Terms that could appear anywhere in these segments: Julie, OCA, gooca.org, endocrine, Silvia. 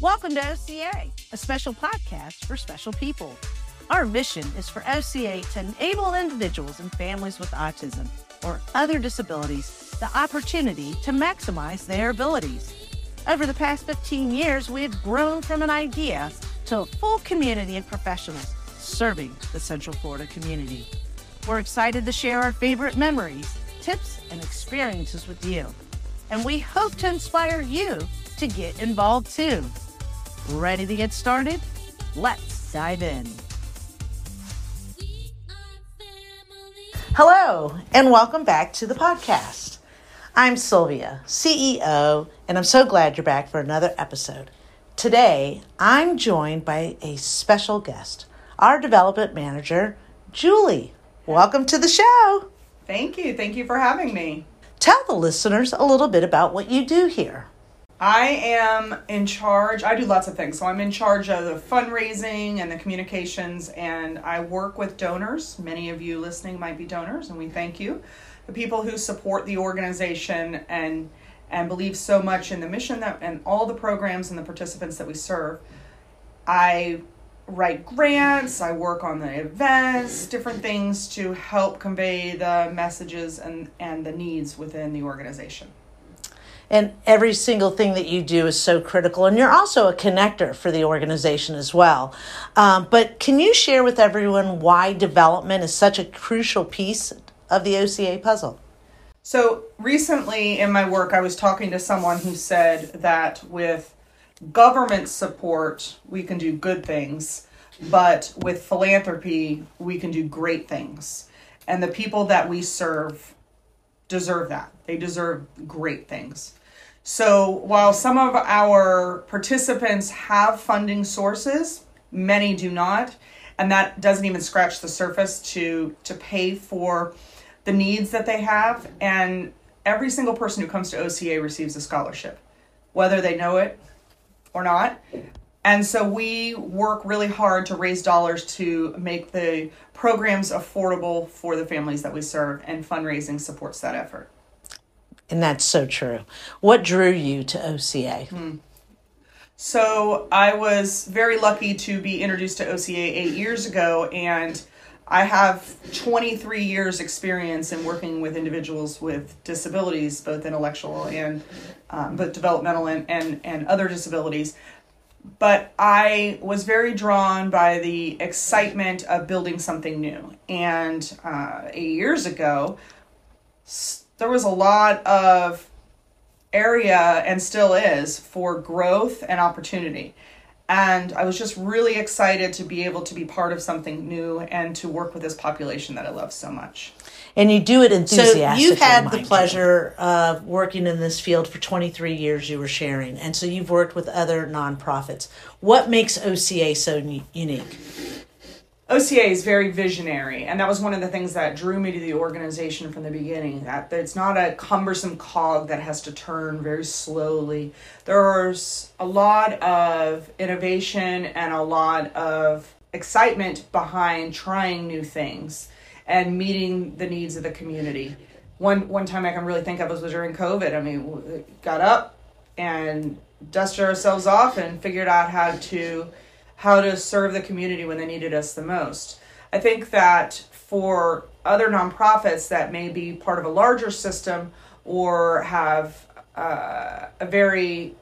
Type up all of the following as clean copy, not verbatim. Welcome to OCA, a special podcast for special people. Our mission is for OCA to enable individuals and families with autism or other disabilities the opportunity to maximize their abilities. Over the past 15 years, we have grown from an idea to a full community of professionals serving the Central Florida community. We're excited to share our favorite memories, tips, and experiences with you. And we hope to inspire you to get involved too. Ready to get started? Let's dive in. Hello, and welcome back to the podcast. I'm Silvia, CEO, and I'm so glad you're back for another episode. Today, I'm joined by a special guest, our development manager, Julie. Welcome to the show. Thank you. Thank you for having me. Tell the listeners a little bit about what you do here. I am in charge. I do lots of things. So I'm in charge of the fundraising and the communications, and I work with donors. Many of you listening might be donors, and we thank you. The people who support the organization and believe so much in the mission that and all the programs and the participants that we serve. I write grants, I work on the events, different things to help convey the messages and the needs within the organization. And every single thing that you do is so critical. And you're also a connector for the organization as well. But can you share with everyone why development is such a crucial piece of the OCA puzzle? So recently in my work, I was talking to someone who said that with government support, we can do good things, but with philanthropy, we can do great things. And the people that we serve deserve that. They deserve great things. So while some of our participants have funding sources, many do not. And that doesn't even scratch the surface to pay for the needs that they have. And every single person who comes to OCA receives a scholarship, whether they know it or not. And so we work really hard to raise dollars to make the programs affordable for the families that we serve, and fundraising supports that effort. And that's so true. What drew you to OCA? So I was very lucky to be introduced to OCA 8 years ago, and I have 23 years experience in working with individuals with disabilities, both intellectual and both developmental and other disabilities. But I was very drawn by the excitement of building something new. And 8 years ago, there was a lot of area, and still is, for growth and opportunity. And I was just really excited to be able to be part of something new and to work with this population that I love so much. And you do it enthusiastically. So you've had the pleasure of working in this field for 23 years, you were sharing. And so you've worked with other nonprofits. What makes OCA so unique? OCA is very visionary, and that was one of the things that drew me to the organization from the beginning, that it's not a cumbersome cog that has to turn very slowly. There's a lot of innovation and a lot of excitement behind trying new things and meeting the needs of the community. One time I can really think of was during COVID. I mean, we got up and dusted ourselves off and figured out how to serve the community when they needed us the most. I think that for other nonprofits that may be part of a larger system or have a very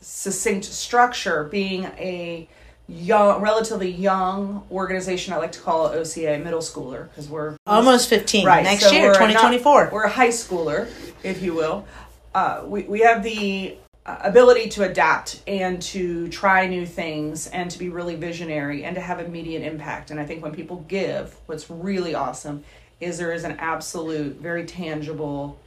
succinct structure, being a relatively young organization, I like to call it OCA middle schooler, because we're almost 15, right? Next year, 2024. We're a high schooler, if you will. We have the ability to adapt and to try new things and to be really visionary and to have immediate impact. And I think when people give, what's really awesome is there is an absolute, very tangible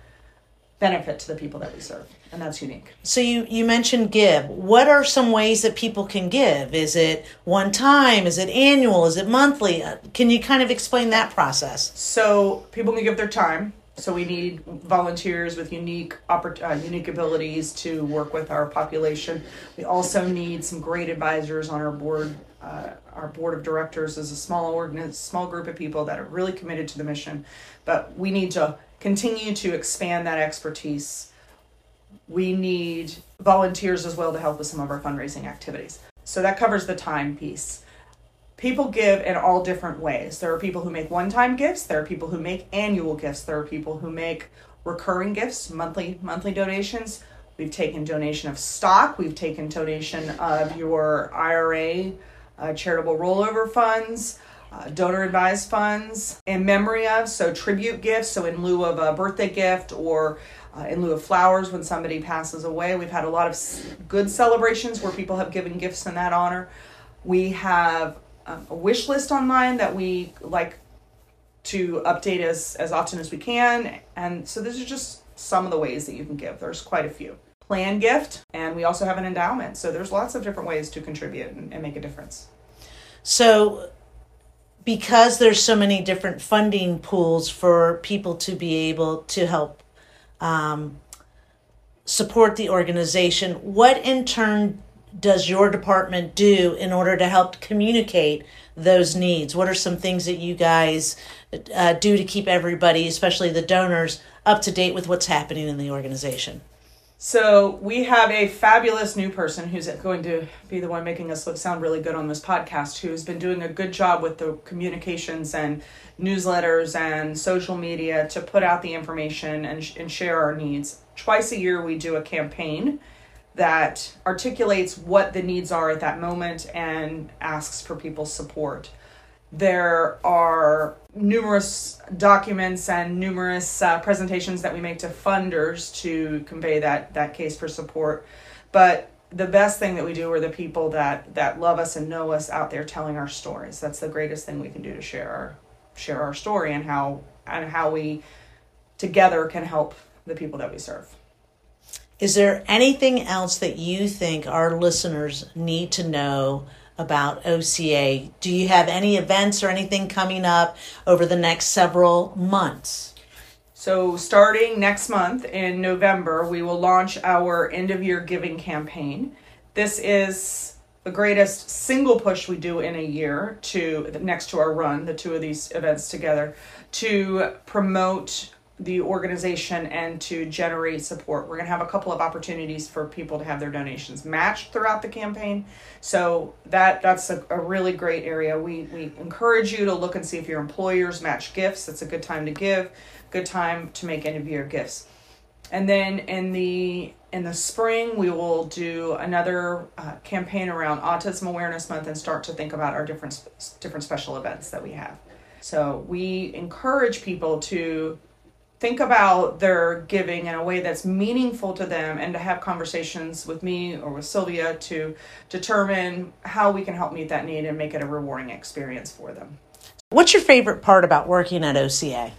benefit to the people that we serve. And that's unique. So you mentioned give. What are some ways that people can give? Is it one time? Is it annual? Is it monthly? Can you kind of explain that process? So people can give their time. So we need volunteers with unique abilities to work with our population. We also need some great advisors on our board. Our board of directors is a small group of people that are really committed to the mission. But we need to continue to expand that expertise we need volunteers as well to help with some of our fundraising activities. So that covers the time piece. People give in all different ways. There are people who make one-time gifts. There are people who make annual gifts. There are people who make recurring gifts, monthly donations. We've taken donation of stock. We've taken donation of your IRA, charitable rollover funds, donor advised funds, in memory of, so tribute gifts. So in lieu of a birthday gift or in lieu of flowers when somebody passes away. We've had a lot of good celebrations where people have given gifts in that honor. We have a wish list online that we like to update as often as we can. And so these are just some of the ways that you can give. There's quite a few. Plan gift, and we also have an endowment. So there's lots of different ways to contribute and make a difference. So because there's so many different funding pools for people to be able to help support the organization, what in turn does your department do in order to help communicate those needs? What are some things that you guys do to keep everybody, especially the donors, up to date with what's happening in the organization? So we have a fabulous new person who's going to be the one making us look sound really good on this podcast, who's been doing a good job with the communications and newsletters and social media to put out the information and share our needs. Twice a year, we do a campaign that articulates what the needs are at that moment and asks for people's support. There are numerous documents and numerous presentations that we make to funders to convey that case for support. But the best thing that we do are the people that love us and know us out there telling our stories. That's the greatest thing we can do to share our story and how we together can help the people that we serve. Is there anything else that you think our listeners need to know about OCA? Do you have any events or anything coming up over the next several months? So starting next month in November, we will launch our end-of-year giving campaign. This is the greatest single push we do in a year next to our run, the two of these events together, to promote the organization and to generate support. We're going to have a couple of opportunities for people to have their donations matched throughout the campaign. So that's a really great area. We encourage you to look and see if your employers match gifts. It's a good time to give, good time to make end of year gifts. And then in the spring, we will do another campaign around Autism Awareness Month and start to think about our different special events that we have. So we encourage people to think about their giving in a way that's meaningful to them and to have conversations with me or with Silvia to determine how we can help meet that need and make it a rewarding experience for them. What's your favorite part about working at OCA?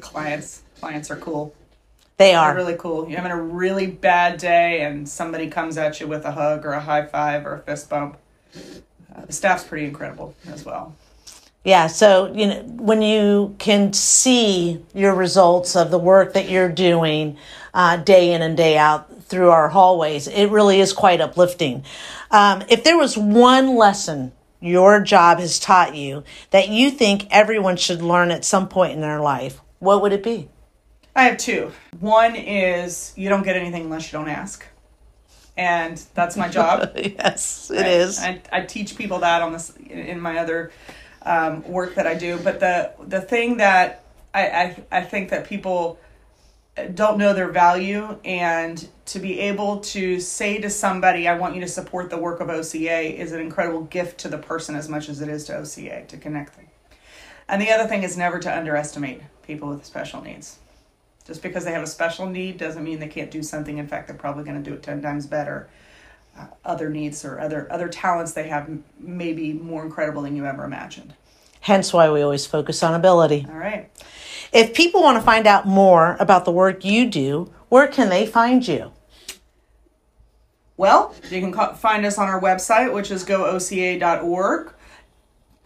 Clients. Clients are cool. They are. They're really cool. You're having a really bad day and somebody comes at you with a hug or a high five or a fist bump. The staff's pretty incredible as well. Yeah, so when you can see your results of the work that you're doing day in and day out through our hallways, it really is quite uplifting. If there was one lesson your job has taught you that you think everyone should learn at some point in their life, what would it be? I have two. One is you don't get anything unless you don't ask. And that's my job. Yes, it is. I teach people that in my other work that I do, but the thing that I think that people don't know their value, and to be able to say to somebody, I want you to support the work of OCA, is an incredible gift to the person as much as it is to OCA, to connect them. And the other thing is never to underestimate people with special needs. Just because they have a special need doesn't mean they can't do something. In fact, they're probably going to do it 10 times better. Other needs or other talents they have may be more incredible than you ever imagined. Hence why we always focus on ability. All right. If people want to find out more about the work you do, where can they find you? Well, you can find us on our website, which is gooca.org.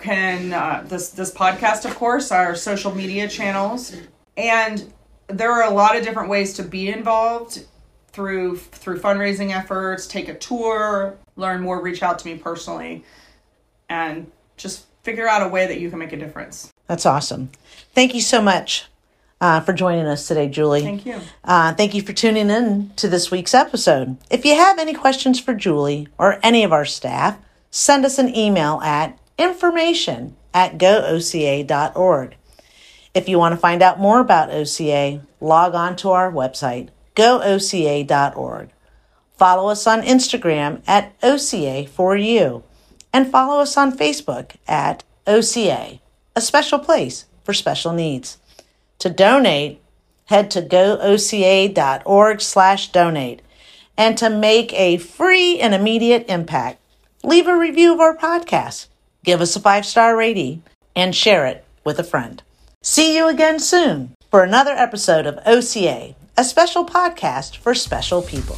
This podcast, of course, our social media channels. And there are a lot of different ways to be involved through fundraising efforts, take a tour, learn more, reach out to me personally, and just figure out a way that you can make a difference. That's awesome. Thank you so much. for joining us today, Julie. Thank you. Thank you for tuning in to this week's episode. If you have any questions for Julie or any of our staff, send us an email at information@gooca.org. If you want to find out more about OCA, log on to our website, gooca.org. Follow us on Instagram at OCA4U, and follow us on Facebook at OCA, a special place for special needs. To donate, head to gooca.org/donate. And to make a free and immediate impact, leave a review of our podcast, give us a 5-star rating, and share it with a friend. See you again soon for another episode of OCA, a special podcast for special people.